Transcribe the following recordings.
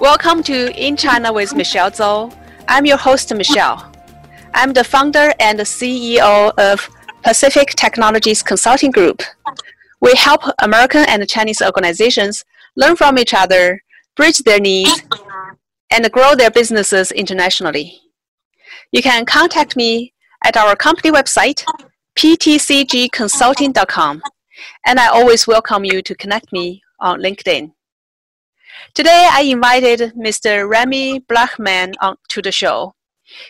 Welcome to In China with Michelle Zhou. I'm your host, Michelle. I'm the founder and the CEO of Pacific Technologies Consulting Group. We help American and Chinese organizations learn from each other, bridge their needs, and grow their businesses internationally. You can contact me at our company website, ptcgconsulting.com, and I always welcome you to connect me on LinkedIn. Today, I invited Mr. Remy Blackman to the show.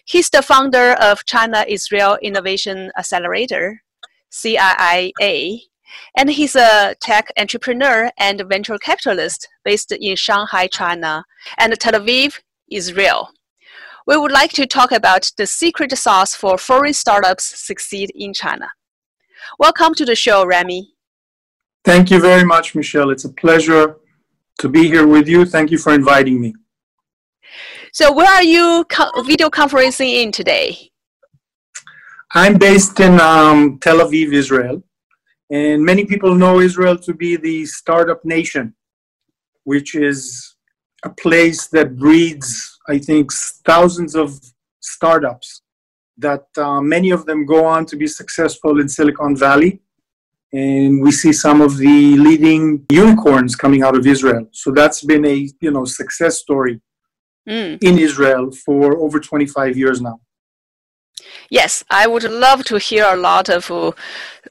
He's the founder of China Israel Innovation Accelerator, CIIA. And he's a tech entrepreneur and venture capitalist based in Shanghai, China, and Tel Aviv, Israel. We would like to talk about the secret sauce for foreign startups succeed in China. Welcome to the show, Remy. Thank you very much, Michelle. It's a pleasure to be here with you. Thank you for inviting me. So where are you video conferencing in today? I'm based in Tel Aviv, Israel. And many people know Israel to be the startup nation, which is a place that breeds, I think, thousands of startups that many of them go on to be successful in Silicon Valley. And we see some of the leading unicorns coming out of Israel. So that's been a success story in Israel for over 25 years now. Yes, I would love to hear a lot of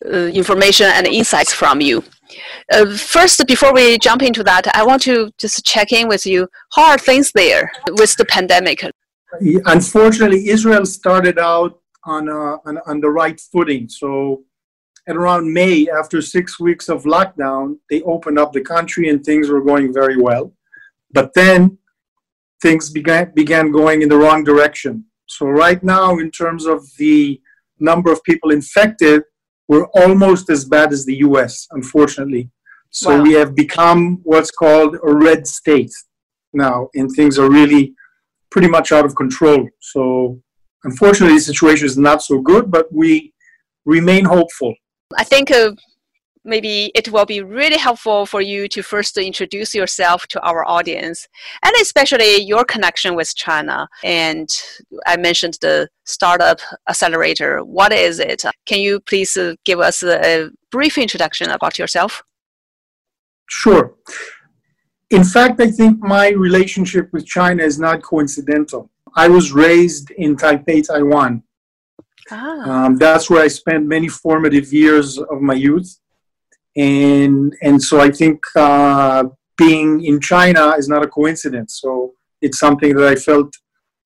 information and insights from you. First, before we jump into that, I want to just check in with you. How are things there with the pandemic? Unfortunately, Israel started out on the right footing. So at around May, after 6 weeks of lockdown, they opened up the country and things were going very well. But then things began going in the wrong direction. So right now, in terms of the number of people infected, we're almost as bad as the U.S., unfortunately. So wow. We have become what's called a red state now, and things are really pretty much out of control. So unfortunately, the situation is not so good, but we remain hopeful. I think maybe it will be really helpful for you to first introduce yourself to our audience, and especially your connection with China. And I mentioned the startup accelerator. What is it? Can you please give us a brief introduction about yourself? Sure. In fact, I think my relationship with China is not coincidental. I was raised in Taipei, Taiwan. That's where I spent many formative years of my youth. And so I think being in China is not a coincidence. So it's something that I felt,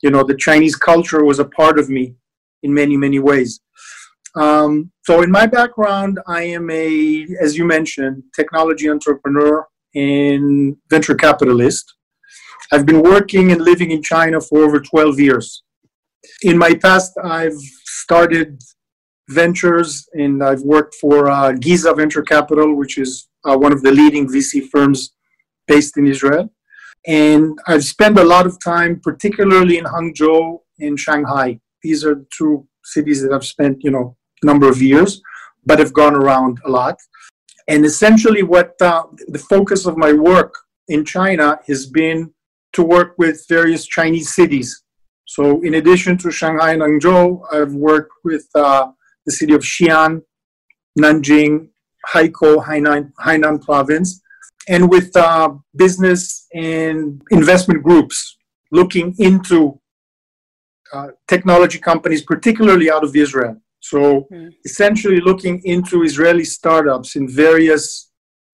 the Chinese culture was a part of me in many, many ways. So in my background, I am as you mentioned, technology entrepreneur and venture capitalist. I've been working and living in China for over 12 years. In my past, I've started ventures, and I've worked for Giza Venture Capital, which is one of the leading VC firms based in Israel. And I've spent a lot of time, particularly in Hangzhou and Shanghai. These are two cities that I've spent, a number of years, but have gone around a lot. And essentially what the focus of my work in China has been to work with various Chinese cities. So in addition to Shanghai and Hangzhou, I've worked with the city of Xi'an, Nanjing, Haikou, Hainan province, and with business and investment groups looking into technology companies, particularly out of Israel. So essentially looking into Israeli startups in various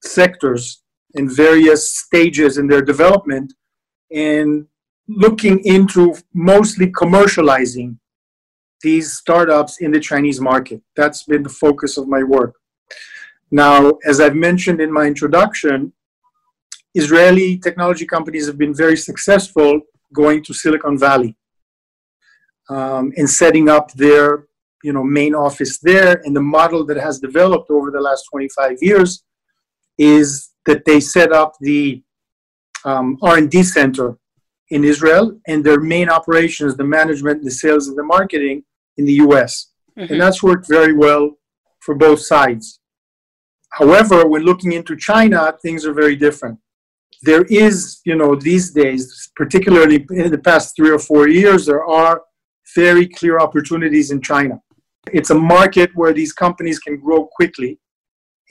sectors, in various stages in their development, and looking into mostly commercializing these startups in the Chinese market. That's been the focus of my work. Now, as I've mentioned in my introduction, Israeli technology companies have been very successful going to Silicon Valley and setting up their main office there. And the model that has developed over the last 25 years is that they set up the R&D center in Israel and their main operations, the management, the sales, and the marketing in the US. Mm-hmm. And that's worked very well for both sides. However, when looking into China, things are very different. There is, these days, particularly in the past 3 or 4 years, there are very clear opportunities in China. It's a market where these companies can grow quickly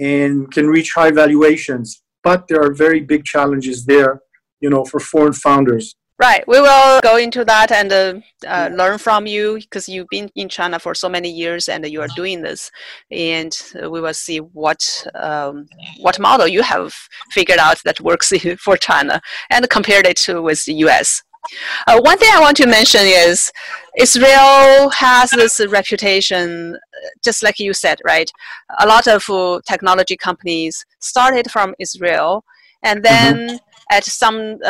and can reach high valuations, but there are very big challenges there, for foreign founders. Right. We will go into that and learn from you, because you've been in China for so many years and you are doing this. And we will see what model you have figured out that works for China and compared it to with the U.S. One thing I want to mention is Israel has this reputation, just like you said, right? A lot of technology companies started from Israel, and then at some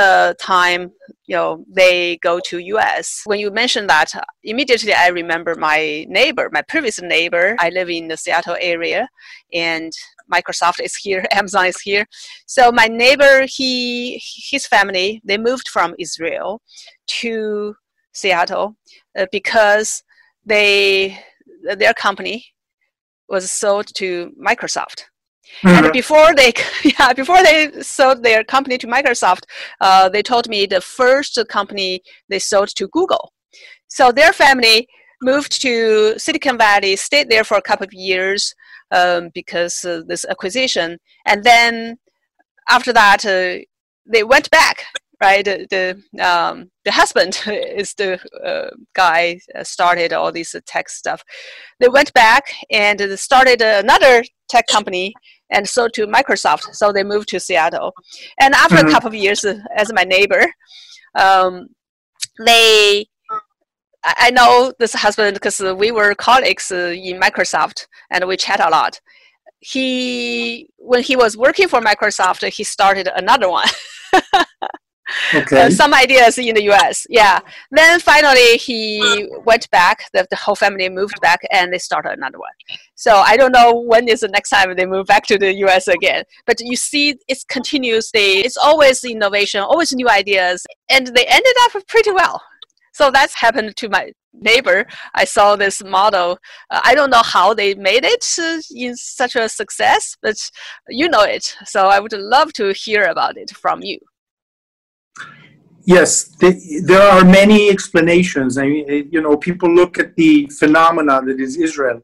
time, they go to U.S. When you mentioned that, immediately I remember my neighbor, my previous neighbor. I live in the Seattle area, and Microsoft is here, Amazon is here. So my neighbor, his family, they moved from Israel to Seattle because their company was sold to Microsoft. Mm-hmm. And before they sold their company to Microsoft, they told me the first company they sold to Google. So their family moved to Silicon Valley, stayed there for a couple of years because of this acquisition. And then after that, they went back, right? The husband is the guy started all this tech stuff. They went back and started another tech company and sold to Microsoft. So they moved to Seattle. And after a couple of years, as my neighbor, I know this husband because we were colleagues in Microsoft and we chat a lot. When he was working for Microsoft, he started another one. Okay. Some ideas in the US. Yeah. Then finally he went back, the whole family moved back and they started another one. So I don't know when is the next time they move back to the US again. But you see it's continuously, it's always innovation, always new ideas. And they ended up pretty well. So that's happened to my neighbor. I saw this model. I don't know how they made it in such a success, but you know it. So I would love to hear about it from you. Yes, there are many explanations. I mean, people look at the phenomena that is Israel,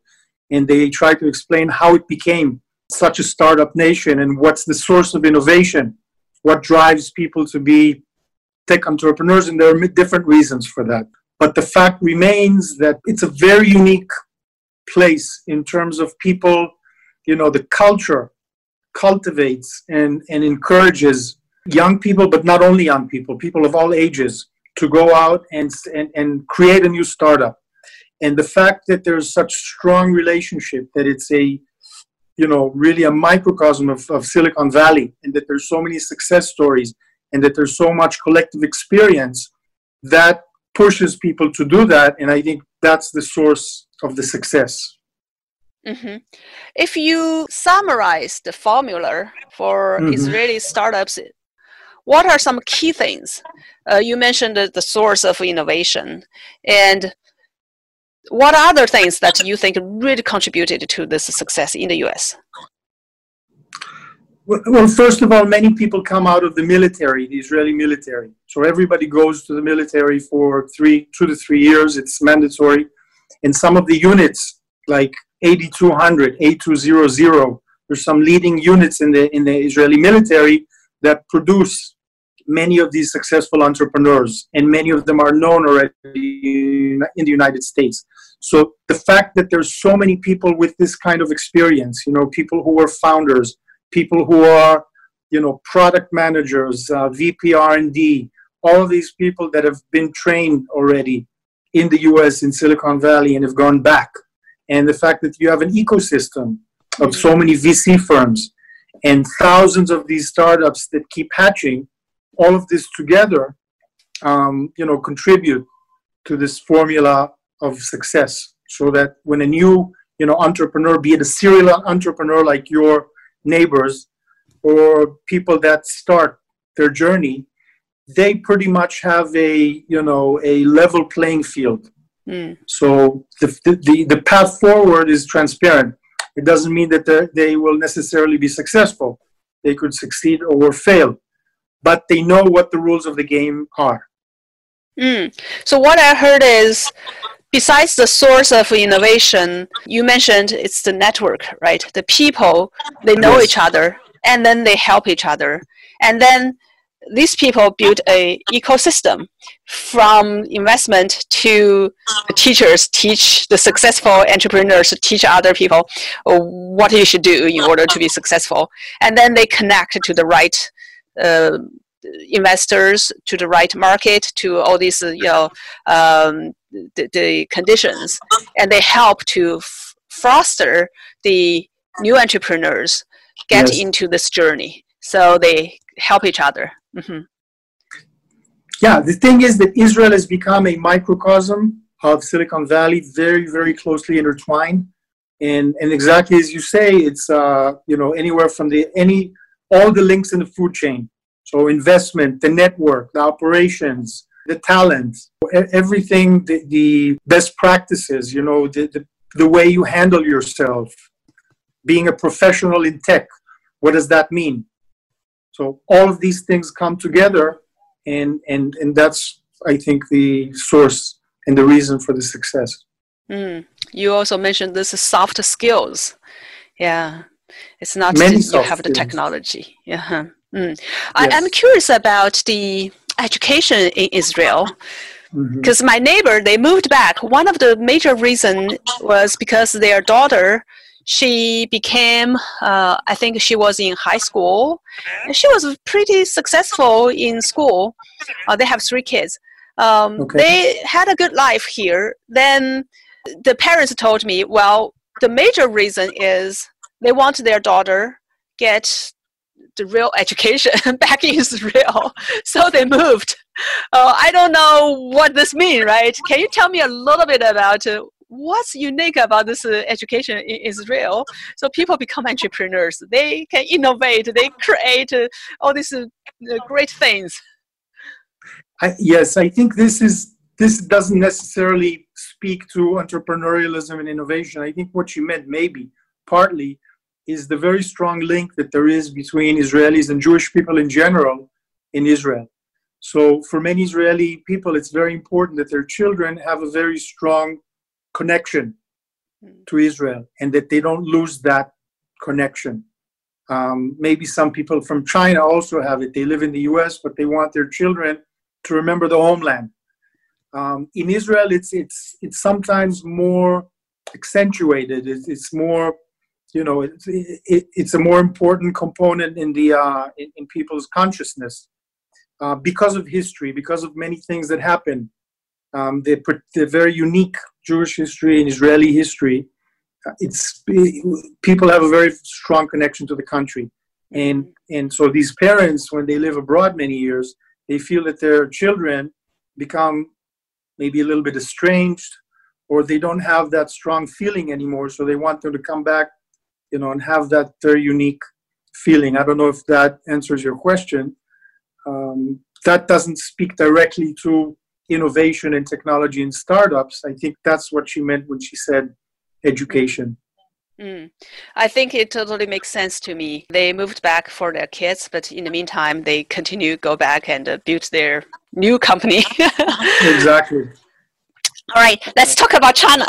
and they try to explain how it became such a startup nation and what's the source of innovation, what drives people to be tech entrepreneurs, and there are different reasons for that. But the fact remains that it's a very unique place in terms of people, the culture cultivates and encourages young people, but not only young people, people of all ages, to go out and create a new startup. And the fact that there's such strong relationship, that it's a, really a microcosm of Silicon Valley, and that there's so many success stories, and that there's so much collective experience, that pushes people to do that. And I think that's the source of the success. Mm-hmm. If you summarize the formula for Israeli startups, what are some key things? You mentioned the source of innovation. And what other things that you think really contributed to this success in the US? Well, first of all, many people come out of the military, the Israeli military. So everybody goes to the military for 2 to 3 years. It's mandatory. And some of the units, like 8200, 8200, there's some leading units in the Israeli military that produce many of these successful entrepreneurs, and many of them are known already in the United States. So the fact that there's so many people with this kind of experience, people who are founders, people who are, product managers, VP R&D, all of these people that have been trained already in the US, in Silicon Valley, and have gone back. And the fact that you have an ecosystem of so many VC firms and thousands of these startups that keep hatching, all of this together, you know, contribute to this formula of success. So that when a new, you know, entrepreneur, be it a serial entrepreneur like your neighbors or people that start their journey, they pretty much have a, you know, a level playing field. Mm. So the path forward is transparent. It doesn't mean that they will necessarily be successful. They could succeed or fail, but they know what the rules of the game are. Mm. So what I heard is, besides the source of innovation, you mentioned it's the network, right? The people, they know yes. each other, and then they help each other. And then these people build an ecosystem, from investment to the teachers teach the successful entrepreneurs, teach other people what you should do in order to be successful. And then they connect to the right investors, to the right market, to all these, you know, the conditions, and they help to foster the new entrepreneurs get yes. into this journey. So they help each other. Mm-hmm. Yeah, the thing is that Israel has become a microcosm of Silicon Valley, very, very closely intertwined. And exactly as you say, it's, you know, anywhere from all the links in the food chain. So investment, the network, the operations, the talent, everything, the best practices, you know, the way you handle yourself, being a professional in tech, what does that mean? So all of these things come together, and that's, I think, the source and the reason for the success. Mm. You also mentioned this is soft skills. Yeah, it's not just you have the technology. Yeah. Mm. I'm curious about the education in Israel, because my neighbor, they moved back. One of the major reasons was because their daughter, she became, I think she was in high school, and she was pretty successful in school. They have 3 kids. They had a good life here. Then the parents told me, well, the major reason is they want their daughter get the real education back in Israel, so they moved. I don't know what this means, right? Can you tell me a little bit about what's unique about this education in Israel? So people become entrepreneurs. They can innovate. They create all these great things. I think this doesn't necessarily speak to entrepreneurialism and innovation. I think what you meant, maybe partly, is the very strong link that there is between Israelis and Jewish people in general in Israel. So for many Israeli people, it's very important that their children have a very strong connection to Israel and that they don't lose that connection. Maybe some people from China also have it. They live in the US, but they want their children to remember the homeland. In Israel, it's sometimes more accentuated. It's more, you know, it's a more important component in the in people's consciousness because of history, because of many things that happen. The very unique Jewish history and Israeli history. People have a very strong connection to the country, and so these parents, when they live abroad many years, they feel that their children become maybe a little bit estranged, or they don't have that strong feeling anymore. So they want them to come back, you know, and have that very unique feeling. I don't know if that answers your question. That doesn't speak directly to innovation and technology and startups. I think that's what she meant when she said education. Mm. I think it totally makes sense to me. They moved back for their kids, but in the meantime, they continue to go back and build their new company. Exactly. All right, let's talk about China.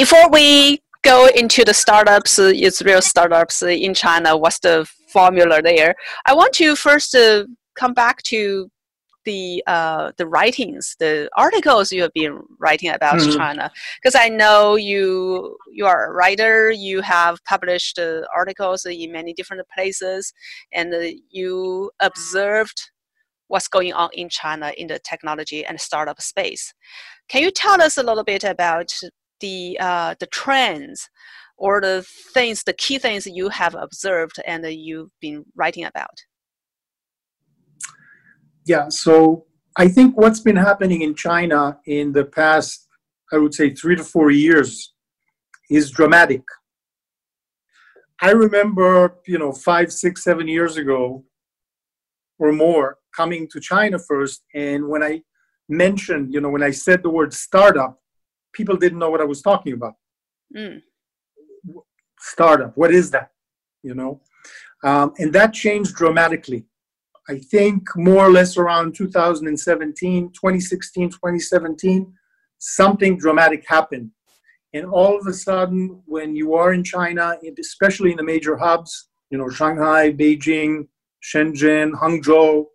Before we go into the startups, Israel startups in China, what's the formula there? I want to first come back to the writings, the articles you have been writing about China, because I know you are a writer. You have published articles in many different places, and you observed what's going on in China in the technology and startup space. Can you tell us a little bit about the trends or the things, the key things you have observed and you've been writing about? Yeah, so I think what's been happening in China in the past, I would say 3 to 4 years, is dramatic. I remember, 5, 6, 7 years ago or more, coming to China first, and when I mentioned, when I said the word startup, people didn't know what I was talking about. Mm. Startup, what is that? And that changed dramatically. I think more or less around 2017, something dramatic happened. And all of a sudden, when you are in China, especially in the major hubs, Shanghai, Beijing, Shenzhen, Hangzhou,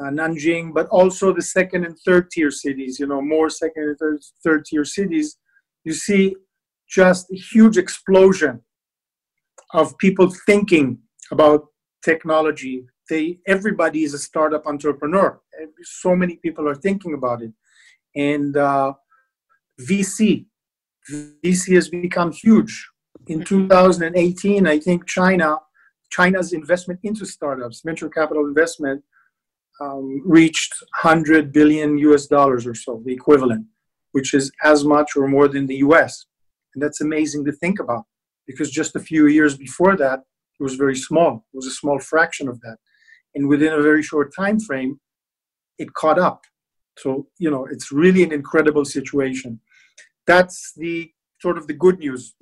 Nanjing, but also the second and third tier cities, more second and third tier cities, you see just a huge explosion of people thinking about technology. Everybody is a startup entrepreneur. So many people are thinking about it. And VC has become huge. In 2018, I think China's investment into startups, venture capital investment, reached $100 billion or so, the equivalent, which is as much or more than the US. And that's amazing to think about, because just a few years before that, it was very small. It was a small fraction of that. And within a very short time frame, it caught up. So, it's really an incredible situation. That's the sort of the good news.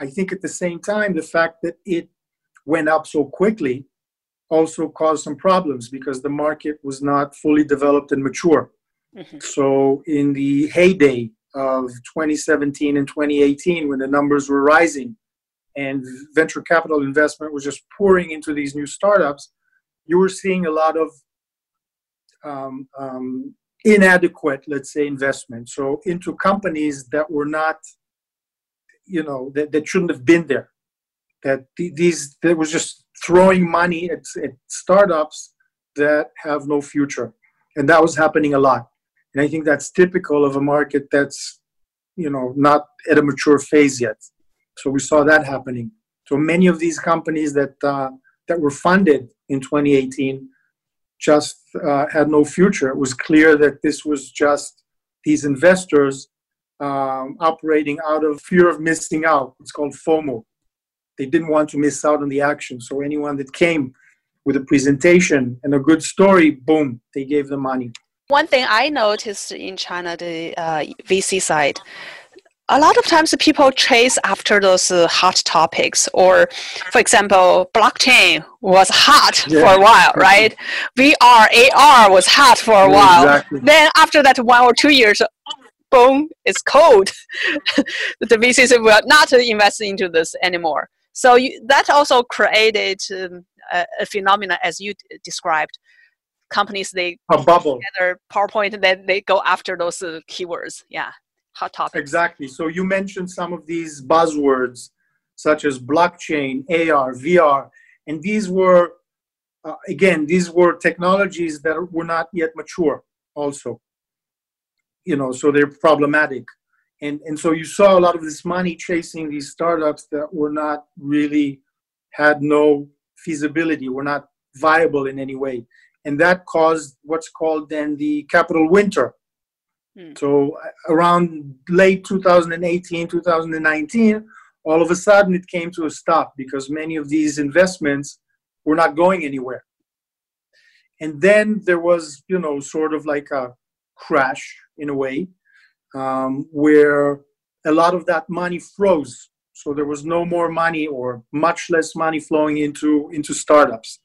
I think at the same time, the fact that it went up so quickly also caused some problems, because the market was not fully developed and mature. Mm-hmm. So in the heyday of 2017 and 2018, when the numbers were rising and venture capital investment was just pouring into these new startups, you were seeing a lot of inadequate, let's say, investment. So into companies that were not, that shouldn't have been there. That was just throwing money at startups that have no future. And that was happening a lot. And I think that's typical of a market that's, not at a mature phase yet. So we saw that happening. So many of these companies that were funded in 2018 just had no future. It was clear that this was just these investors operating out of fear of missing out. It's called FOMO. They didn't want to miss out on the action. So anyone that came with a presentation and a good story, boom, they gave the money. One thing I noticed in China, the VC side, a lot of times people chase after those hot topics, or for example, blockchain was hot for a while, right? VR, AR was hot for a while. Exactly. Then after that 1 or 2 years, boom, it's cold. The VCs will not invest into this anymore. So that also created a phenomenon, as you described. Companies, they bubble together PowerPoint, and then they go after those keywords. Yeah. Hot topics. Exactly. So you mentioned some of these buzzwords, such as blockchain, AR, VR, and these were, again, technologies that were not yet mature also, so they're problematic. And so you saw a lot of this money chasing these startups that were not really, had no feasibility, were not viable in any way. And that caused what's called then the capital winter. So around late 2018, 2019, all of a sudden it came to a stop, because many of these investments were not going anywhere. And then there was, sort of like a crash in a way, where a lot of that money froze. So there was no more money, or much less money, flowing into startups,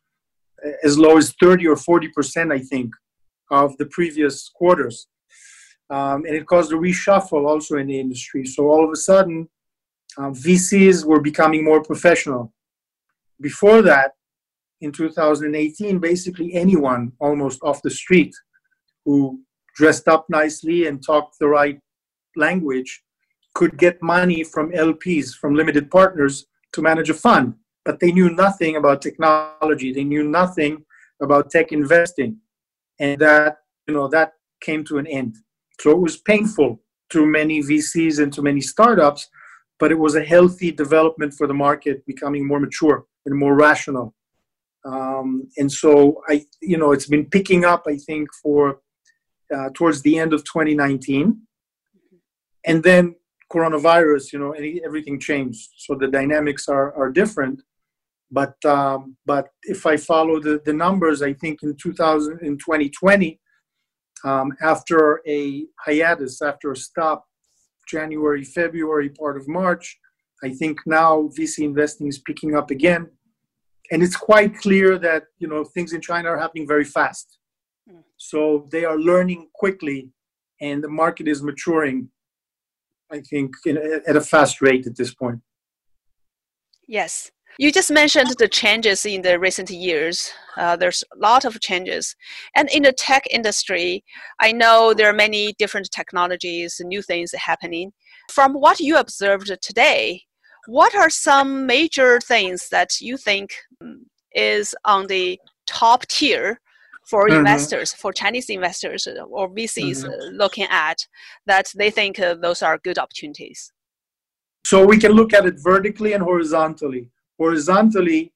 as low as 30 or 40%, I think, of the previous quarters. And it caused a reshuffle also in the industry. So all of a sudden, VCs were becoming more professional. Before that, in 2018, basically anyone almost off the street who dressed up nicely and talked the right language could get money from LPs, from limited partners, to manage a fund. But they knew nothing about technology. They knew nothing about tech investing. and that came to an end. So it was painful to many VCs and to many startups, but it was a healthy development for the market, becoming more mature and more rational. And so it's been picking up, I think, for towards the end of 2019, and then coronavirus, everything changed. So the dynamics are different. But if I follow the numbers, I think in 2020, after a hiatus, after a stop, January, February, part of March, I think now VC investing is picking up again. And it's quite clear that, things in China are happening very fast. So they are learning quickly, and the market is maturing, I think, at a fast rate at this point. Yes. You just mentioned the changes in the recent years. There's a lot of changes. And in the tech industry, I know there are many different technologies, new things happening. From what you observed today, what are some major things that you think is on the top tier for investors, for Chinese investors or VCs looking at, that they think those are good opportunities? So we can look at it vertically and horizontally. Horizontally,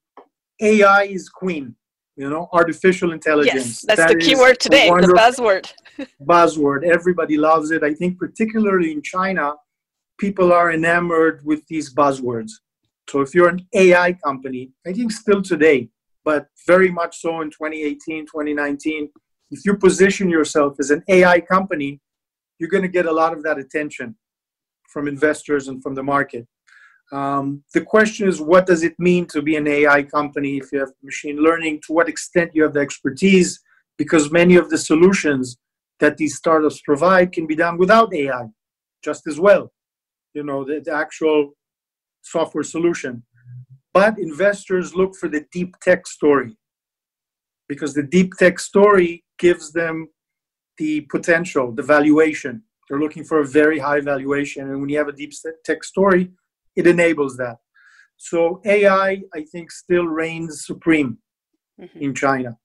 AI is queen, artificial intelligence. Yes, that's the keyword today, the buzzword. Buzzword, everybody loves it. I think particularly in China, people are enamored with these buzzwords. So if you're an AI company, I think still today, but very much so in 2018, 2019, if you position yourself as an AI company, you're going to get a lot of that attention from investors and from the market. The question is, what does it mean to be an AI company if you have machine learning? To what extent you have the expertise? Because many of the solutions that these startups provide can be done without AI just as well, the actual software solution. But investors look for the deep tech story, because the deep tech story gives them the potential, the valuation. They're looking for a very high valuation. And when you have a deep tech story, it enables that. So AI, I think, still reigns supreme in China.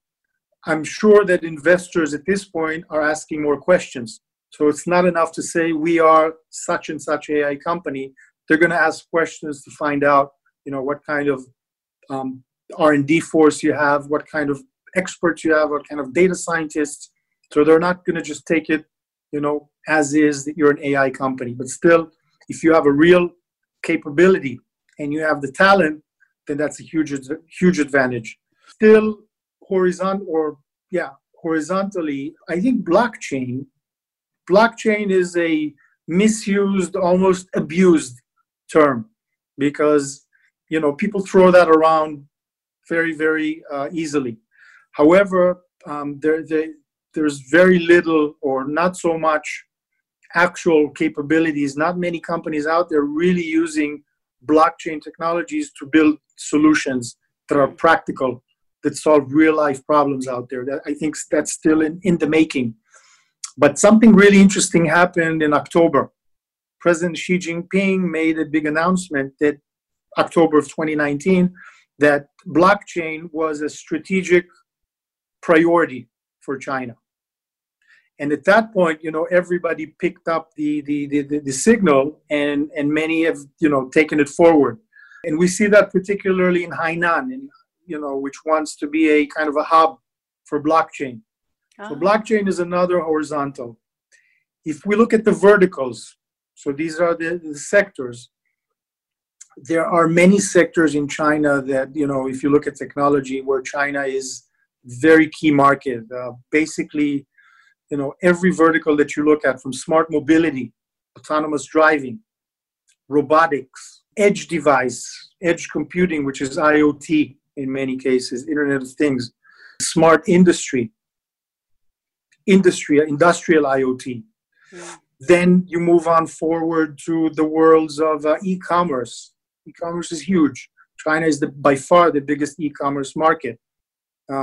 I'm sure that investors at this point are asking more questions. So it's not enough to say we are such and such AI company. They're going to ask questions to find out, what kind of R&D force you have, what kind of experts you have, what kind of data scientists. So they're not going to just take it, as is, that you're an AI company. But still, if you have a real capability and you have the talent, then that's a huge advantage. Still, horizontally, I think blockchain is a misused, almost abused term, because people throw that around very, very easily. However, there's very little or not so much actual capabilities. Not many companies out there really using blockchain technologies to build solutions that are practical, that solve real-life problems out there. That, I think, that's still in the making. But something really interesting happened in October. President Xi Jinping made a big announcement that October of 2019, that blockchain was a strategic priority for China. And at that point, everybody picked up the signal, and many have, taken it forward. And we see that particularly in Hainan, which wants to be a kind of a hub for blockchain. So blockchain is another horizontal. If we look at the verticals, so these are the sectors. There are many sectors in China that, if you look at technology, where China is very key market. Basically, every vertical that you look at, from smart mobility, autonomous driving, robotics, edge device, edge computing, which is IoT in many cases, Internet of Things, smart industry, industrial IoT. Yeah. Then you move on forward to the worlds of e-commerce. E-commerce is huge. China is by far the biggest e-commerce market. I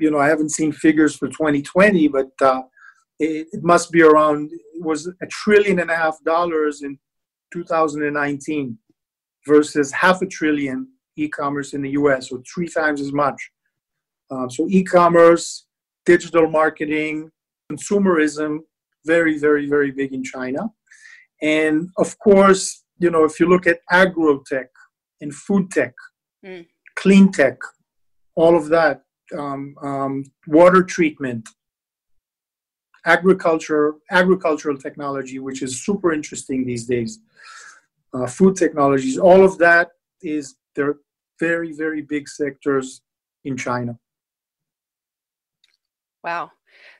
haven't seen figures for 2020, but it must be around, it was $1.5 trillion in 2019 versus $0.5 trillion e-commerce in the US, so 3 times as much. So e-commerce, digital marketing, consumerism, very, very, very big in China. And of course, you know, if you look at agrotech and food tech, clean tech, all of that, water treatment, agricultural technology, which is super interesting these days, food technologies, all of that is, they're very, very big sectors in China. Wow.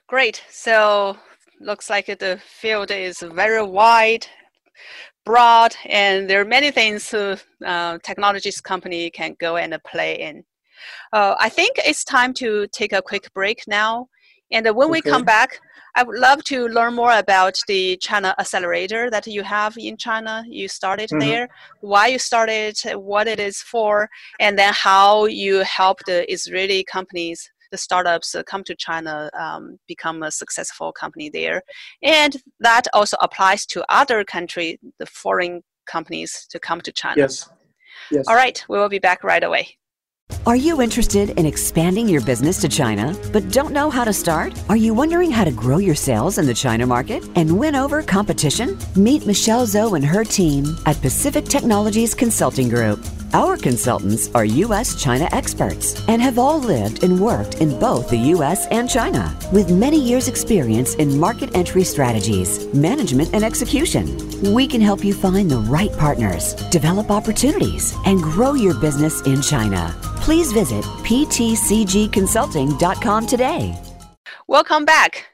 Great. So looks like the field is very wide, broad, and there are many things technologies company can go and play in. I think it's time to take a quick break now. And when we come back, I would love to learn more about the China Accelerator that you have in China. You started there, why you started, what it is for, and then how you help the Israeli companies, the startups come to China, become a successful company there. And that also applies to other countries, the foreign companies to come to China. Yes. All right, we will be back right away. Are you interested in expanding your business to China, but don't know how to start? Are you wondering how to grow your sales in the China market and win over competition? Meet Michelle Zhou and her team at Pacific Technologies Consulting Group. Our consultants are U.S.-China experts and have all lived and worked in both the U.S. and China, with many years' experience in market entry strategies, management, and execution. We can help you find the right partners, develop opportunities, and grow your business in China. Please visit ptcgconsulting.com today. Welcome back.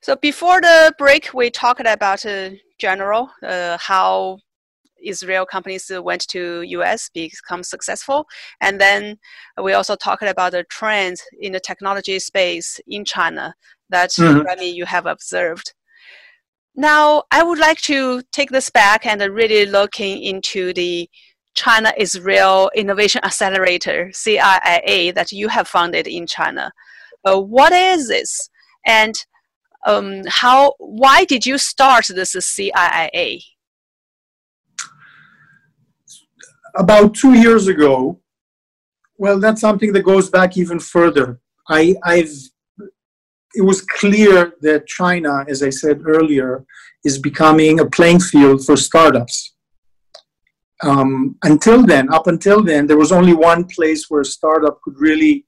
So before the break, we talked about general, how Israel companies went to US, become successful. And then we also talked about the trends in the technology space in China that Remy, you have observed. Now, I would like to take this back and really looking into the China Israel Innovation Accelerator, CIIA, that you have founded in China. What is this? And why did you start this CIIA? About 2 years ago, well, that's something that goes back even further. It was clear that China, as I said earlier, is becoming a playing field for startups. Up until then, there was only one place where a startup could really,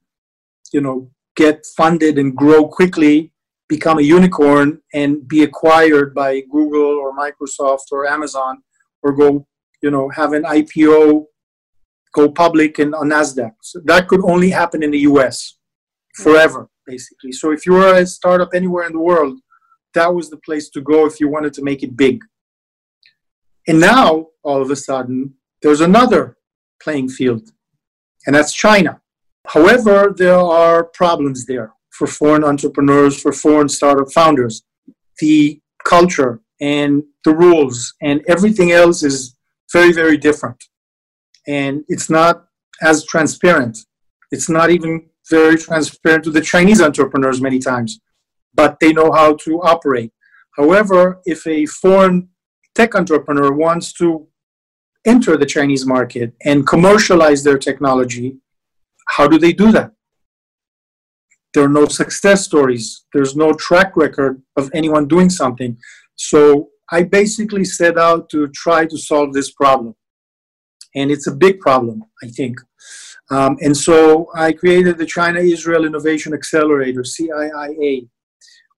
you know, get funded and grow quickly, become a unicorn, and be acquired by Google or Microsoft or Amazon, or go, you know, have an IPO, go public and on NASDAQ. So that could only happen in the US forever, basically. So if you were a startup anywhere in the world, that was the place to go if you wanted to make it big. And now, all of a sudden, there's another playing field, and that's China. However, there are problems there for foreign entrepreneurs, for foreign startup founders. The culture and the rules and everything else is very, very different. And it's not as transparent. It's not even very transparent to the Chinese entrepreneurs many times, but they know how to operate. However, if a foreign tech entrepreneur wants to enter the Chinese market and commercialize their technology, how do they do that? There are no success stories. There's no track record of anyone doing something. So I basically set out to try to solve this problem. And it's a big problem, I think. And so I created the China Israel Innovation Accelerator, CIIA,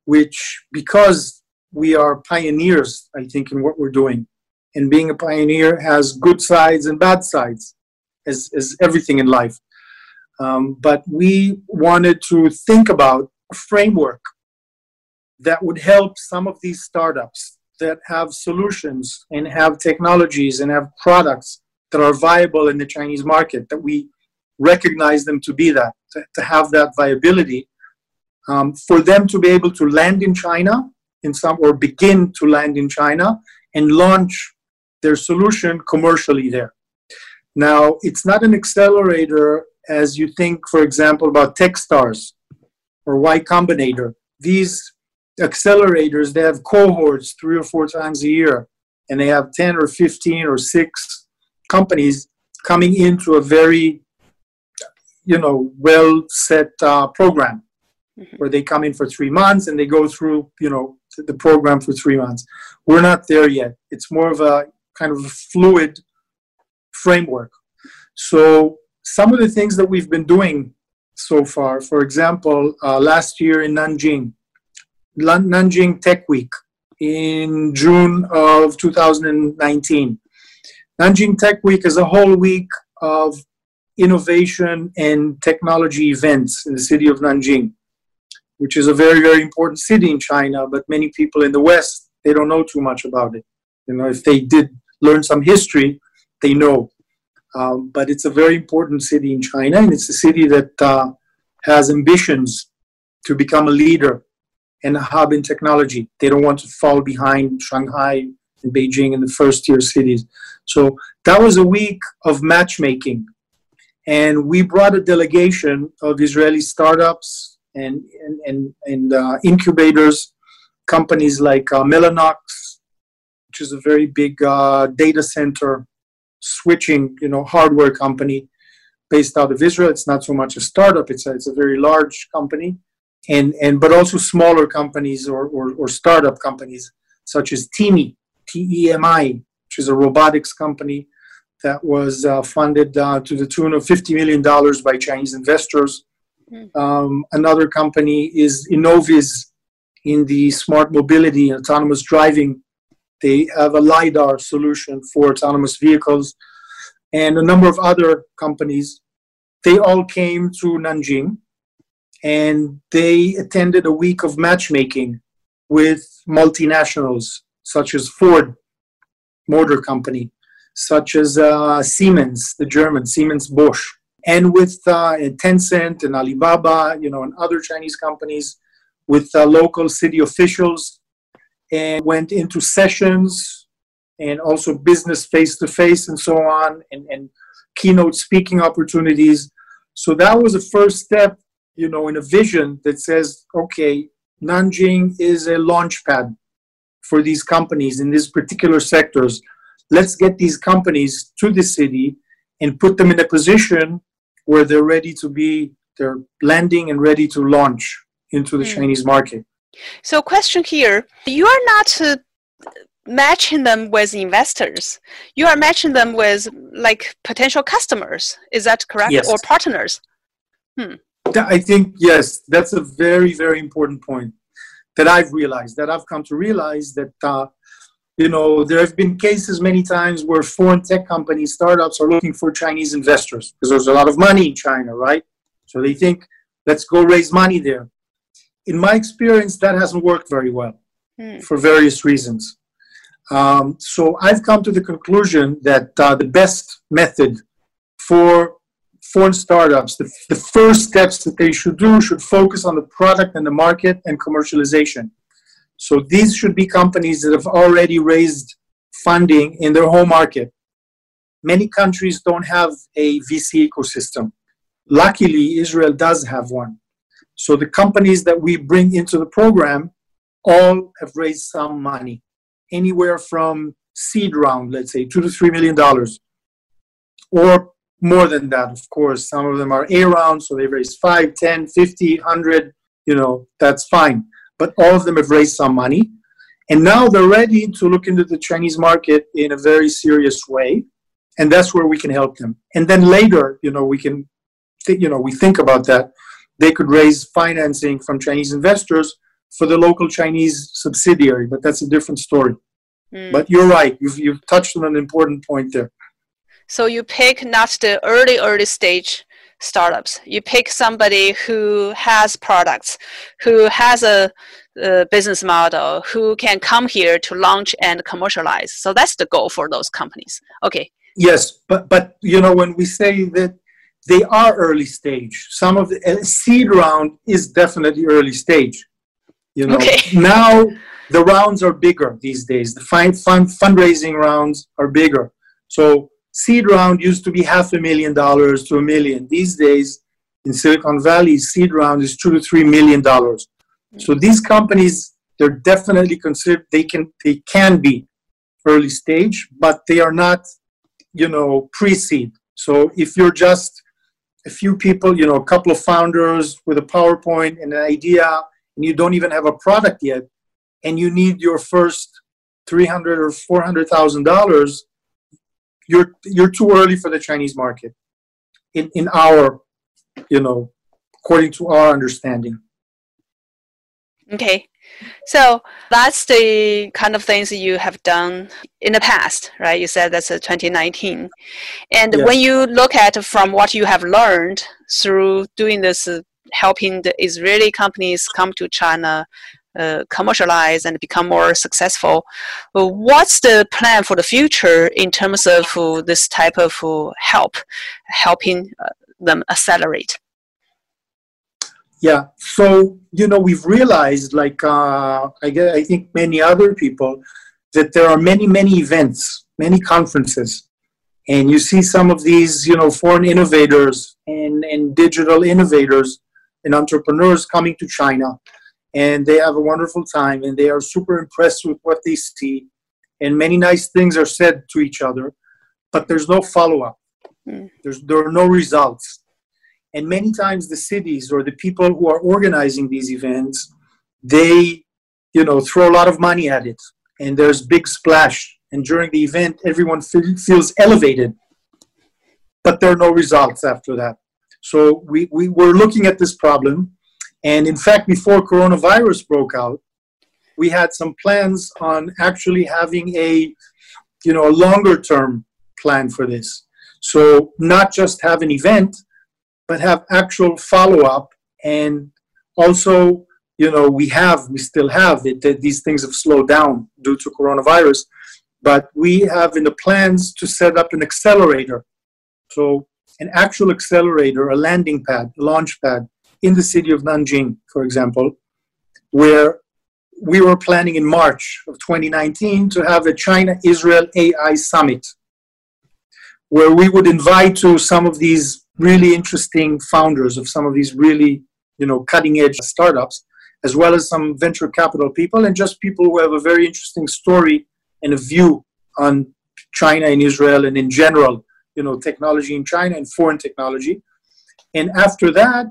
which, because we are pioneers, I think, in what we're doing. And being a pioneer has good sides and bad sides, as everything in life. But we wanted to think about a framework that would help some of these startups that have solutions and have technologies and have products that are viable in the Chinese market, that we recognize them to be that, to have that viability, for them to be able to land in China, begin to land in China and launch their solution commercially there. Now, it's not an accelerator as you think, for example, about Techstars or Y Combinator. These accelerators, they have cohorts 3 or 4 times a year, and they have 10 or 15 or 6 companies coming into a very, well set program. where they come in for 3 months and they go through, you know, the program for 3 months. We're not there yet. It's more of a kind of a fluid framework. So some of the things that we've been doing so far, for example, last year in Nanjing Tech Week in June of 2019. Nanjing Tech Week is a whole week of innovation and technology events in the city of Nanjing, which is a very, very important city in China, but many people in the West, they don't know too much about it. You know, if they did learn some history, they know. But it's a very important city in China, and it's a city that has ambitions to become a leader and a hub in technology. They don't want to fall behind Shanghai and Beijing in the first-tier cities. So that was a week of matchmaking. And we brought a delegation of Israeli startups, and incubators, companies like Mellanox, which is a very big data center switching, you know, hardware company based out of Israel. It's not so much a startup; it's a very large company, but also smaller companies or startup companies such as Temi, T-E-M-I, which is a robotics company that was funded to the tune of $50 million by Chinese investors. Another company is Innoviz in the smart mobility and autonomous driving. They have a LiDAR solution for autonomous vehicles, and a number of other companies. They all came to Nanjing, and they attended a week of matchmaking with multinationals such as Ford Motor Company, such as Siemens, the German, Siemens Bosch. And with Tencent and Alibaba, you know, and other Chinese companies, with local city officials, and went into sessions and also business face-to-face and so on, and keynote speaking opportunities. So that was the first step, you know, in a vision that says, okay, Nanjing is a launchpad for these companies in these particular sectors. Let's get these companies to the city and put them in a position where they're ready to be, they're landing and ready to launch into the Chinese market. So question here, you are not matching them with investors. You are matching them with like potential customers. Is that correct? Yes. Or partners? I think, yes, that's a very, very important point that I've realized, that I've come to realize that, you know, there have been cases many times where foreign tech companies, startups are looking for Chinese investors because there's a lot of money in China, right? So they think, let's go raise money there. In my experience, that hasn't worked very well for various reasons. So I've come to the conclusion that the best method for foreign startups, the first steps that they should do should focus on the product and the market and commercialization. So these should be companies that have already raised funding in their home market. Many countries don't have a VC ecosystem. Luckily, Israel does have one. So the companies that we bring into the program all have raised some money, anywhere from seed round, let's say, $2 to $3 million. Or more than that, of course. Some of them are A round, so they raise 5, 10, 50, 100, you know, that's fine. But all of them have raised some money. And now they're ready to look into the Chinese market in a very serious way. And that's where we can help them. And then later, you know, we can, we think about that. They could raise financing from Chinese investors for the local Chinese subsidiary, but that's a different story. But you're right. You've touched on an important point there. So you pick not the early stage startups. You pick somebody who has products, who has a business model, who can come here to launch and commercialize. So that's the goal for those companies. Okay. Yes, but you know, when we say that they are early stage, some of the seed round is definitely early stage. You know, okay. Now the rounds are bigger these days. The fundraising rounds are bigger. So seed round used to be $500,000 to $1 million. These days, in Silicon Valley, seed round is $2 to $3 million. So these companies, they're definitely considered. They can be early stage, but they are not, you know, pre-seed. So if you're just a few people, a couple of founders with a PowerPoint and an idea, and you don't even have a product yet, and you need your first $300,000 or $400,000, you're too early for the Chinese market, in our, according to our understanding. Okay. So that's the kind of things you have done in the past, right? You said that's 2019. And yeah. When you look at from what you have learned through doing this, helping the Israeli companies come to China, commercialize and become more successful, what's the plan for the future in terms of this type of helping them accelerate? Yeah, so, we've realized, like, I think many other people, that there are many, many events, many conferences. And you see some of these, foreign innovators and digital innovators and entrepreneurs coming to China. And they have a wonderful time, and they are super impressed with what they see. And many nice things are said to each other, but there's no follow-up. There are no results. And many times the cities or the people who are organizing these events, they, throw a lot of money at it. And there's big splash. And during the event, everyone feels elevated. But there are no results after that. So we were looking at this problem. And in fact, before coronavirus broke out, we had some plans on actually having a, a longer term plan for this. So not just have an event, but have actual follow-up. And also, we still have it. These things have slowed down due to coronavirus, but we have in the plans to set up an accelerator. So an actual accelerator, a landing pad, a launch pad in the city of Nanjing, for example, where we were planning in March of 2019 to have a China Israel AI summit, where we would invite to some of these really interesting founders of some of these really, cutting edge startups, as well as some venture capital people and just people who have a very interesting story and a view on China and Israel and in general, technology in China and foreign technology. And after that,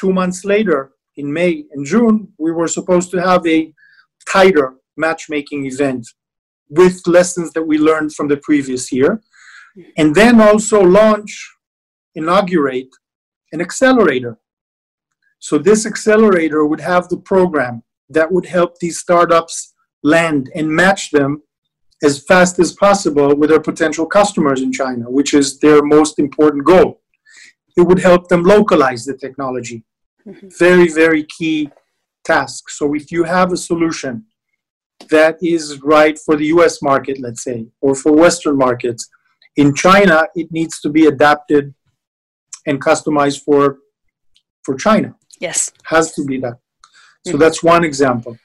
2 months later, in May and June, we were supposed to have a tighter matchmaking event with lessons that we learned from the previous year. And then also inaugurate an accelerator. So this accelerator would have the program that would help these startups land and match them as fast as possible with their potential customers in China, which is their most important goal. It would help them localize the technology. Mm-hmm. Very, very key task. So if you have a solution that is right for the US market, let's say, or for Western markets, in China, it needs to be adapted and customized for China. Yes. Has to be that. So that's one example.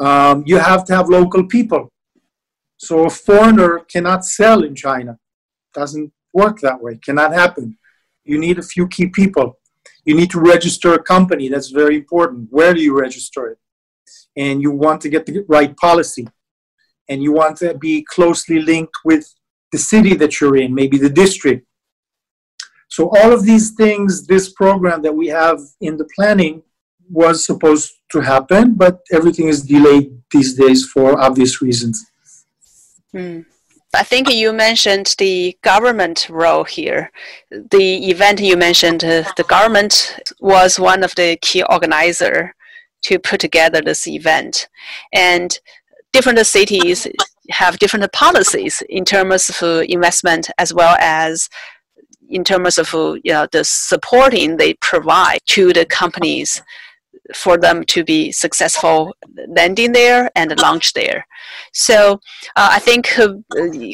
You have to have local people. So a foreigner cannot sell in China. Doesn't work that way. Cannot happen. You need a few key people. You need to register a company. That's very important. Where do you register it? And you want to get the right policy. And you want to be closely linked with the city that you're in, maybe the district. So all of these things, this program that we have in the planning was supposed to happen, but everything is delayed these days for obvious reasons. Mm. I think you mentioned the government role here. The event you mentioned, the government was one of the key organizers to put together this event. And different cities have different policies in terms of investment as well as in terms of the supporting they provide to the companies for them to be successful landing there and launch there. So I think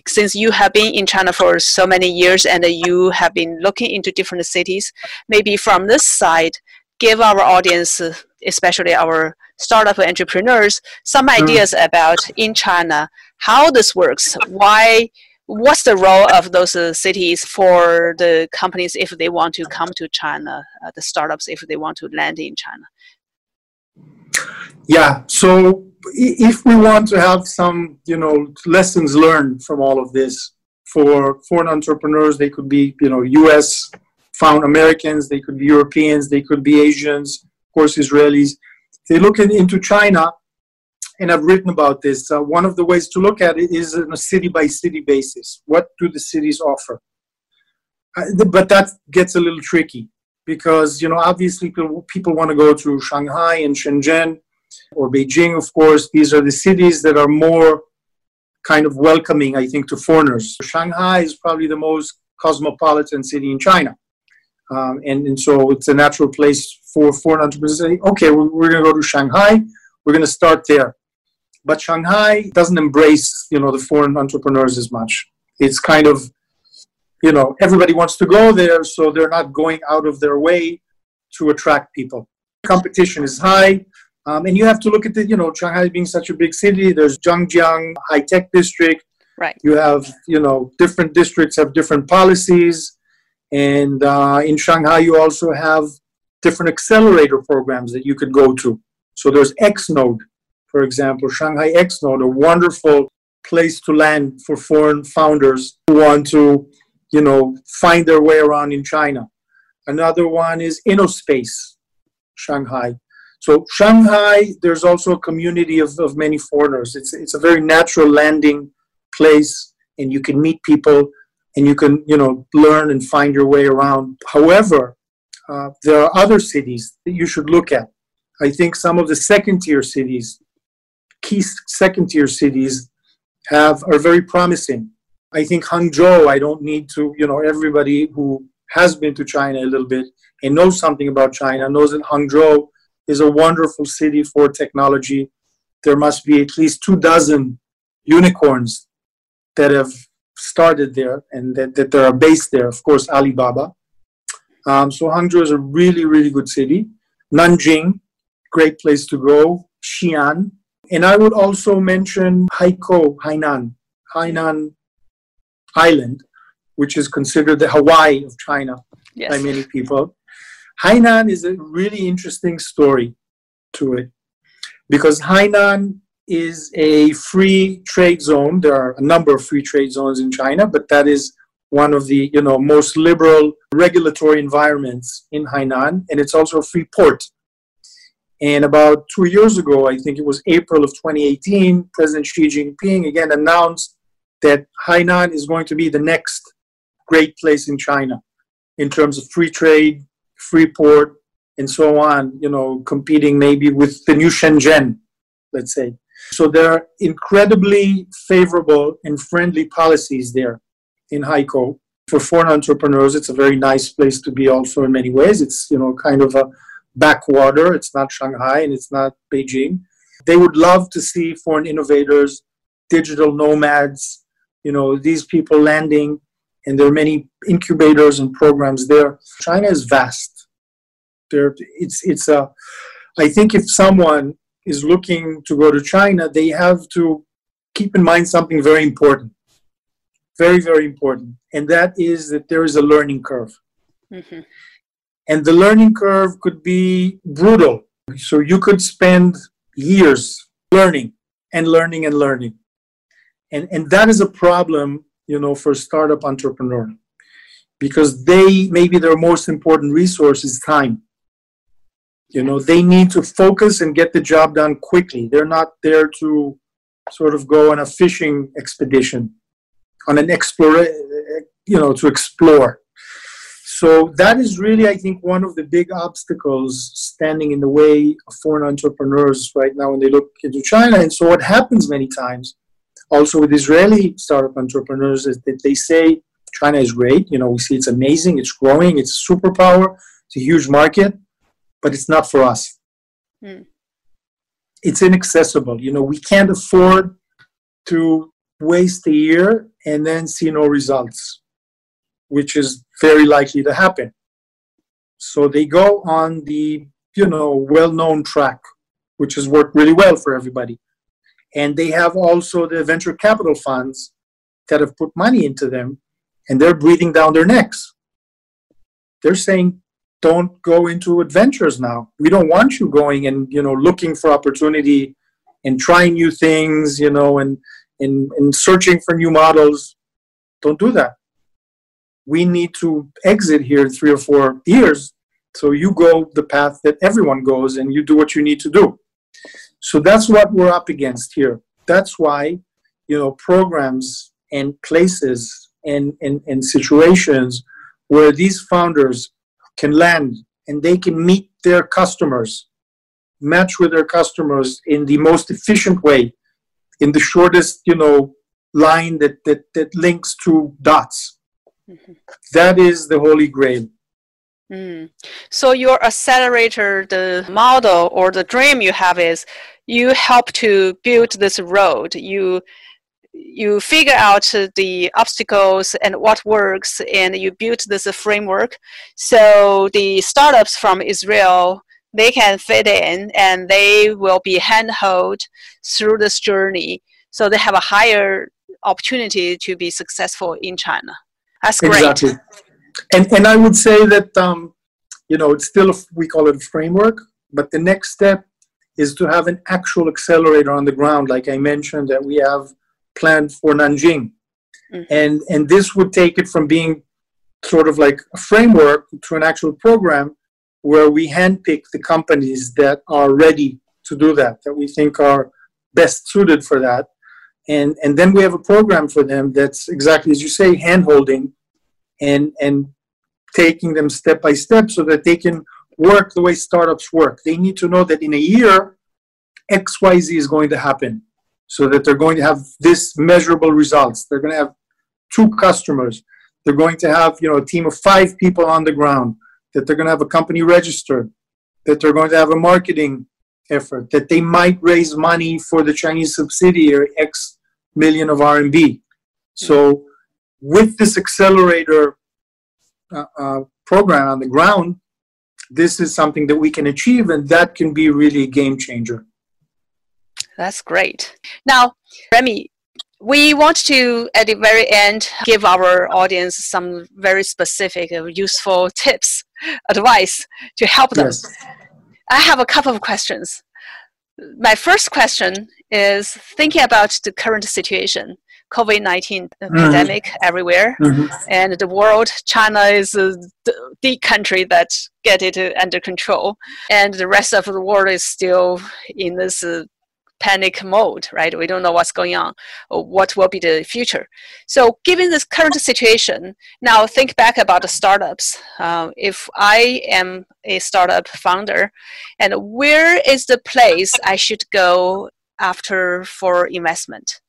since you have been in China for so many years and you have been looking into different cities, maybe from this side, give our audience, especially our startup entrepreneurs, some ideas about in China, how this works, what's the role of those cities for the companies if they want to come to China, the startups if they want to land in China? Yeah, so if we want to have some, lessons learned from all of this for foreign entrepreneurs, they could be, U.S. found Americans, they could be Europeans, they could be Asians, of course, Israelis. They look into China, and I've written about this. One of the ways to look at it is on a city-by-city basis. What do the cities offer? But that gets a little tricky because, you know, obviously people want to go to Shanghai and Shenzhen or Beijing, of course. These are the cities that are more kind of welcoming, I think, to foreigners. Shanghai is probably the most cosmopolitan city in China. And so it's a natural place for foreign entrepreneurs to say, okay, we're going to go to Shanghai. We're going to start there. But Shanghai doesn't embrace, you know, the foreign entrepreneurs as much. It's kind of, you know, everybody wants to go there, so they're not going out of their way to attract people. Competition is high. And you have to look at it, you know, Shanghai being such a big city, there's Zhangjiang high-tech district. Right. You have, you know, different districts have different policies. And in Shanghai, you also have different accelerator programs that you could go to. So there's Xnode, for example, Shanghai Xnode, a wonderful place to land for foreign founders who want to, you know, find their way around in China. Another one is InnoSpace, Shanghai. So Shanghai, there's also a community of many foreigners. It's a very natural landing place, and you can meet people, and you can, you know, learn and find your way around. However, there are other cities that you should look at. I think some of the second-tier cities, key second-tier cities, are very promising. I think Hangzhou, I don't need to, you know, everybody who has been to China a little bit and knows something about China knows that Hangzhou is a wonderful city for technology. There must be at least 24 unicorns that have started there and that are based there. Of course, Alibaba. So Hangzhou is a really, really good city. Nanjing, great place to go. Xi'an. And I would also mention Hainan Island, which is considered the Hawaii of China by many people. Hainan is a really interesting story to it because Hainan is a free trade zone. There are a number of free trade zones in China, but that is one of the, you know, most liberal regulatory environments in Hainan, and it's also a free port. And about 2 years ago, I think it was April of 2018, President Xi Jinping again announced that Hainan is going to be the next great place in China in terms of free trade, free port, and so on, you know, competing maybe with the new Shenzhen, let's say. So there are incredibly favorable and friendly policies there in Haikou. For foreign entrepreneurs, it's a very nice place to be also in many ways. It's, you know, kind of a backwater. It's not Shanghai and it's not Beijing. They would love to see foreign innovators, digital nomads, you know, these people landing, and there are many incubators and programs there. China is vast. I think if someone is looking to go to China, they have to keep in mind something very important, very, very important, and that is that there is a learning curve. Mm-hmm. And the learning curve could be brutal. So you could spend years learning and learning and learning. And that is a problem, you know, for a startup entrepreneur, because maybe their most important resource is time. You know, they need to focus and get the job done quickly. They're not there to sort of go on a fishing expedition, to explore. So that is really, I think, one of the big obstacles standing in the way of foreign entrepreneurs right now when they look into China. And so what happens many times also with Israeli startup entrepreneurs is that they say China is great. You know, we see it's amazing, it's growing, it's a superpower, it's a huge market, but it's not for us. Mm. It's inaccessible. You know, we can't afford to waste a year and then see no results, which is very likely to happen. So they go on the, you know, well-known track, which has worked really well for everybody. And they have also the venture capital funds that have put money into them, and they're breathing down their necks. They're saying, don't go into adventures now. We don't want you going and, you know, looking for opportunity and trying new things, you know, and searching for new models. Don't do that. we need to exit here in 3 or 4 years. So you go the path that everyone goes and you do what you need to do. So that's what we're up against here. That's why, you know, programs and places and situations where these founders can land and they can meet their customers, match with their customers in the most efficient way, in the shortest, you know, line that links to dots. Mm-hmm. That is the holy grail. Mm. So your accelerator, the model or the dream you have is you help to build this road. You figure out the obstacles and what works, and you build this framework. So the startups from Israel, they can fit in and they will be handheld through this journey. So they have a higher opportunity to be successful in China. That's great. Exactly. And I would say that, you know, it's still, we call it a framework, but the next step is to have an actual accelerator on the ground, like I mentioned, that we have planned for Nanjing. Mm-hmm. And this would take it from being sort of like a framework to an actual program where we handpick the companies that are ready to do that we think are best suited for that. And then we have a program for them that's exactly, as you say, hand-holding and taking them step by step so that they can work the way startups work. They need to know that in a year, XYZ is going to happen so that they're going to have this measurable results. They're going to have 2 customers. They're going to have, you know, a team of 5 people on the ground, that they're going to have a company registered, that they're going to have a marketing effort, that they might raise money for the Chinese subsidiary X million of RMB. So with this accelerator program on the ground, this is something that we can achieve, and that can be really a game changer. That's great. Now, Remy, we want to, at the very end, give our audience some very specific, useful tips, advice to help them. Yes. I have a couple of questions. My first question is thinking about the current situation, COVID-19 pandemic everywhere, and the world. China is the country that get it under control, and the rest of the world is still in this panic mode, right? We don't know what's going on or what will be the future. So given this current situation, now think back about the startups. If I am a startup founder, and where is the place I should go after for investment?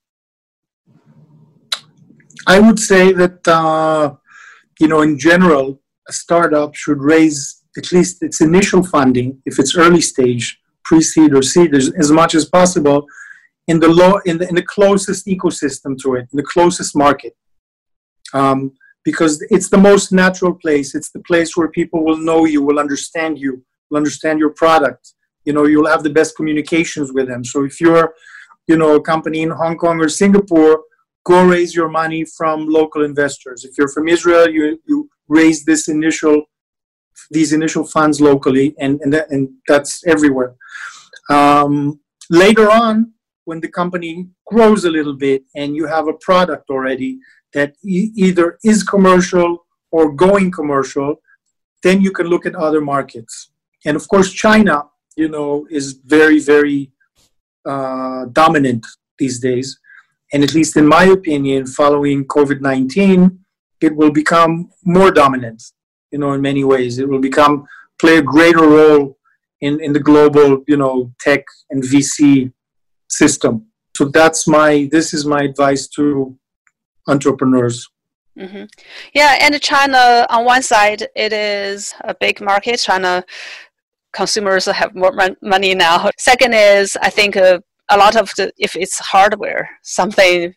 I would say that, you know, in general, a startup should raise at least its initial funding, if it's early stage, pre-seed or seed, as much as possible in the closest ecosystem to it, in the closest market, because it's the most natural place. It's the place where people will know you, will understand you, will understand your product. You know, you'll have the best communications with them. So if you're, you know, a company in Hong Kong or Singapore, go raise your money from local investors. If you're from Israel, you raise these initial funds locally, and that's everywhere. Later on, when the company grows a little bit and you have a product already that either is commercial or going commercial, then you can look at other markets. And of course, China, you know, is very, very dominant these days. And at least in my opinion, following COVID-19, it will become more dominant. You know, in many ways, it will play a greater role in the global, you know, tech and VC system. So this is my advice to entrepreneurs. Mm-hmm. Yeah, and China, on one side, it is a big market. China consumers have more money now. Second is, I think, a lot of if it's hardware, something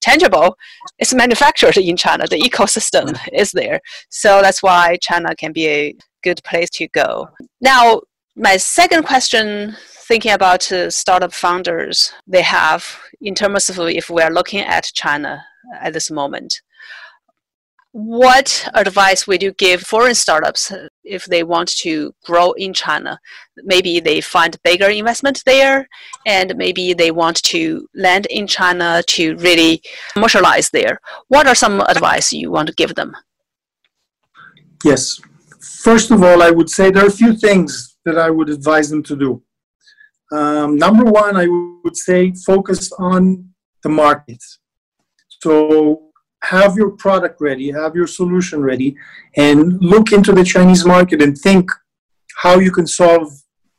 tangible, it's manufactured in China. The ecosystem is there. So that's why China can be a good place to go. Now, my second question, thinking about startup founders, they have in terms of if we're looking at China at this moment, what advice would you give foreign startups if they want to grow in China? Maybe they find bigger investment there, and maybe they want to land in China to really commercialize there. What are some advice you want to give them? Yes. First of all, I would say there are a few things that I would advise them to do. Number one, I would say focus on the market. So have your product ready, have your solution ready, and look into the Chinese market and think how you can solve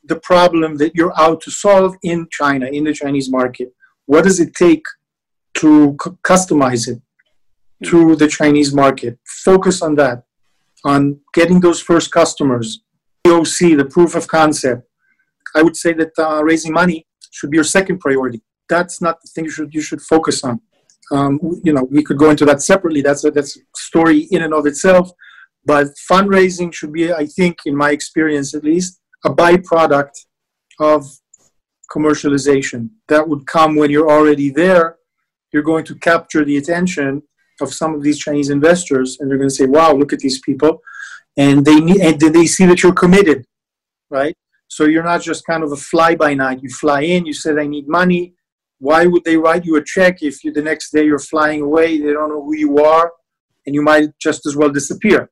the problem that you're out to solve in China, in the Chinese market. What does it take to customize it to the Chinese market? Focus on that, on getting those first customers, POC, the proof of concept. I would say that raising money should be your second priority. That's not the thing you should focus on. You know, we could go into that separately. That's a story in and of itself. But fundraising should be, I think, in my experience at least, a byproduct of commercialization. That would come when you're already there. You're going to capture the attention of some of these Chinese investors, and they're going to say, wow, look at these people. And they see that you're committed, right? So you're not just kind of a fly-by-night. You fly in, you said, I need money. Why would they write you a check if you, the next day you're flying away, they don't know who you are, and you might just as well disappear?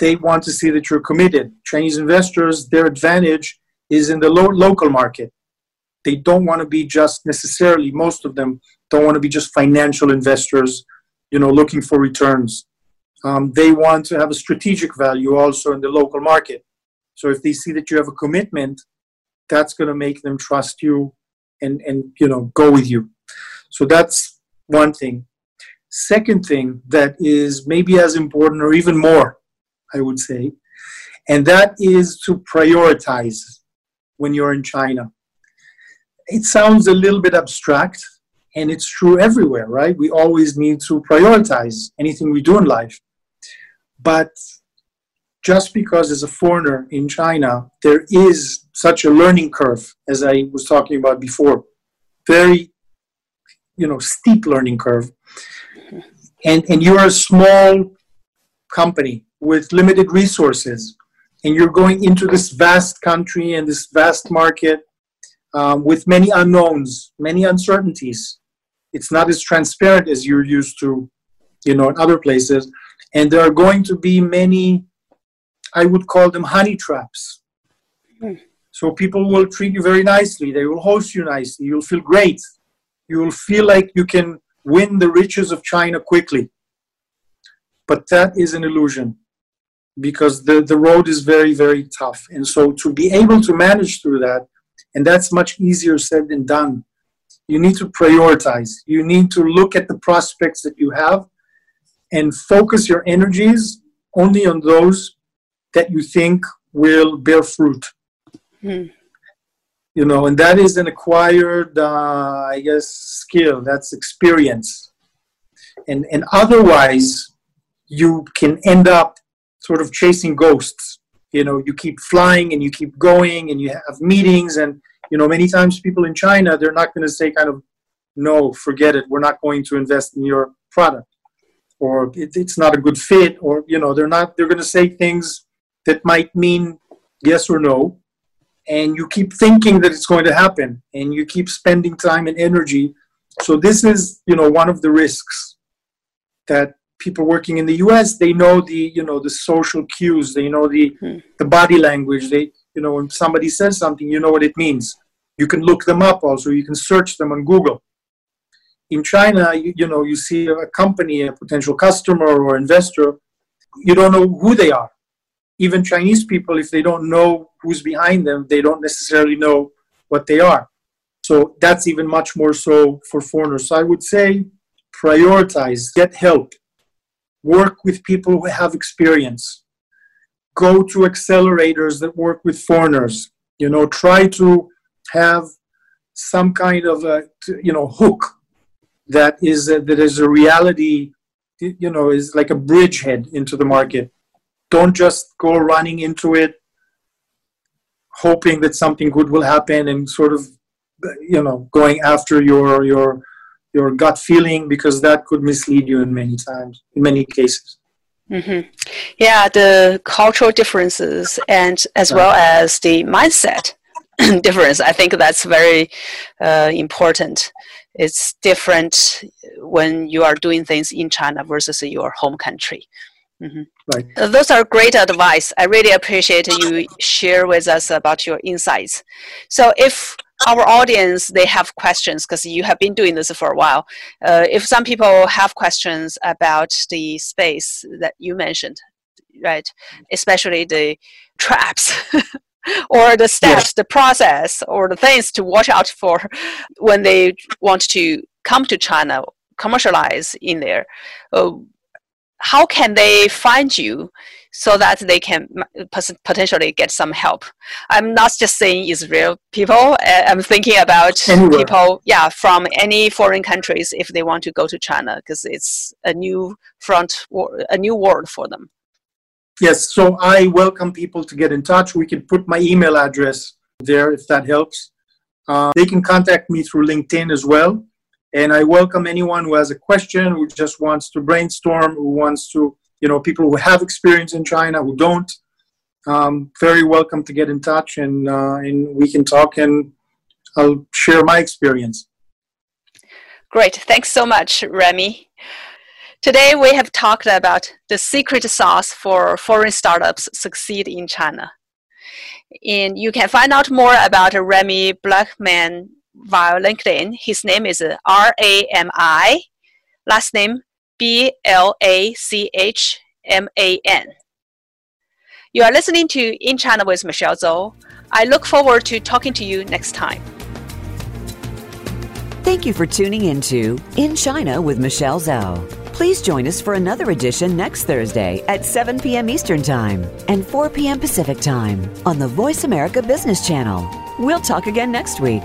They want to see that you're committed. Chinese investors, their advantage is in the local market. They don't want to be just necessarily, most of them don't want to be just financial investors, you know, looking for returns. They want to have a strategic value also in the local market. So if they see that you have a commitment, that's going to make them trust you and you know, go with you. So that's one thing. Second thing that is maybe as important or even more, I would say, and that is to prioritize when you're in China. It sounds a little bit abstract, and it's true everywhere, right? We always need to prioritize anything we do in life. But just because as a foreigner in China, there is such a learning curve, as I was talking about before, very, you know, steep learning curve. And you're a small company with limited resources, and you're going into this vast country and this vast market with many unknowns, many uncertainties. It's not as transparent as you're used to, you know, in other places. And there are going to be many, I would call them honey traps. So people will treat you very nicely. They will host you nicely. You'll feel great. You will feel like you can win the riches of China quickly. But that is an illusion, because the road is very, very tough. And so to be able to manage through that, and that's much easier said than done, you need to prioritize. You need to look at the prospects that you have and focus your energies only on those that you think will bear fruit. You know, and that is an acquired, I guess, skill. That's experience. And otherwise, you can end up sort of chasing ghosts. You know, you keep flying and you keep going and you have meetings. And, you know, many times people in China, they're not going to say kind of, no, forget it. We're not going to invest in your product, or it's not a good fit, or, you know, they're going to say things that might mean yes or no. And you keep thinking that it's going to happen, and you keep spending time and energy. So this is, you know, one of the risks that people working in the U.S., they know the, you know, the social cues, they know the body language. They, you know, when somebody says something, you know what it means. You can look them up also. You can search them on Google. In China, you know, you see a company, a potential customer or investor, you don't know who they are. Even Chinese people, if they don't know who's behind them, they don't necessarily know what they are. So that's even much more so for foreigners. So I would say prioritize, get help, work with people who have experience, go to accelerators that work with foreigners, you know, try to have some kind of a, you know, hook that is a reality, you know, is like a bridgehead into the market. Don't just go running into it, hoping that something good will happen and sort of, you know, going after your gut feeling, because that could mislead you in many cases. Yeah, the cultural differences and as well as the mindset difference. I think that's very important. It's different when you are doing things in China versus your home country. Right. Those are great advice. I really appreciate you share with us about your insights. So if our audience, they have questions, because you have been doing this for a while. If some people have questions about the space that you mentioned, right, especially the traps or the steps, the process, or the things to watch out for when they want to come to China, commercialize in there, how can they find you so that they can potentially get some help? I'm not just saying Israel people. I'm thinking about people, from any foreign countries if they want to go to China, because it's a new front, a new world for them. Yes, so I welcome people to get in touch. We can put my email address there if that helps. They can contact me through LinkedIn as well. And I welcome anyone who has a question, who just wants to brainstorm, who wants to, you know, people who have experience in China, who don't, very welcome to get in touch, and we can talk, and I'll share my experience. Great. Thanks so much, Remy. Today we have talked about the secret sauce for foreign startups succeed in China. And you can find out more about Remy Blackman via LinkedIn. His name is R-A-M-I, last name B-L-A-C-H-M-A-N. You are listening to In China with Michelle Zhou. I look forward to talking to you next time. Thank you for tuning into In China with Michelle Zhou. Please join us for another edition next Thursday at 7 p.m. Eastern Time and 4 p.m. Pacific Time on the Voice America Business Channel. We'll talk again next week.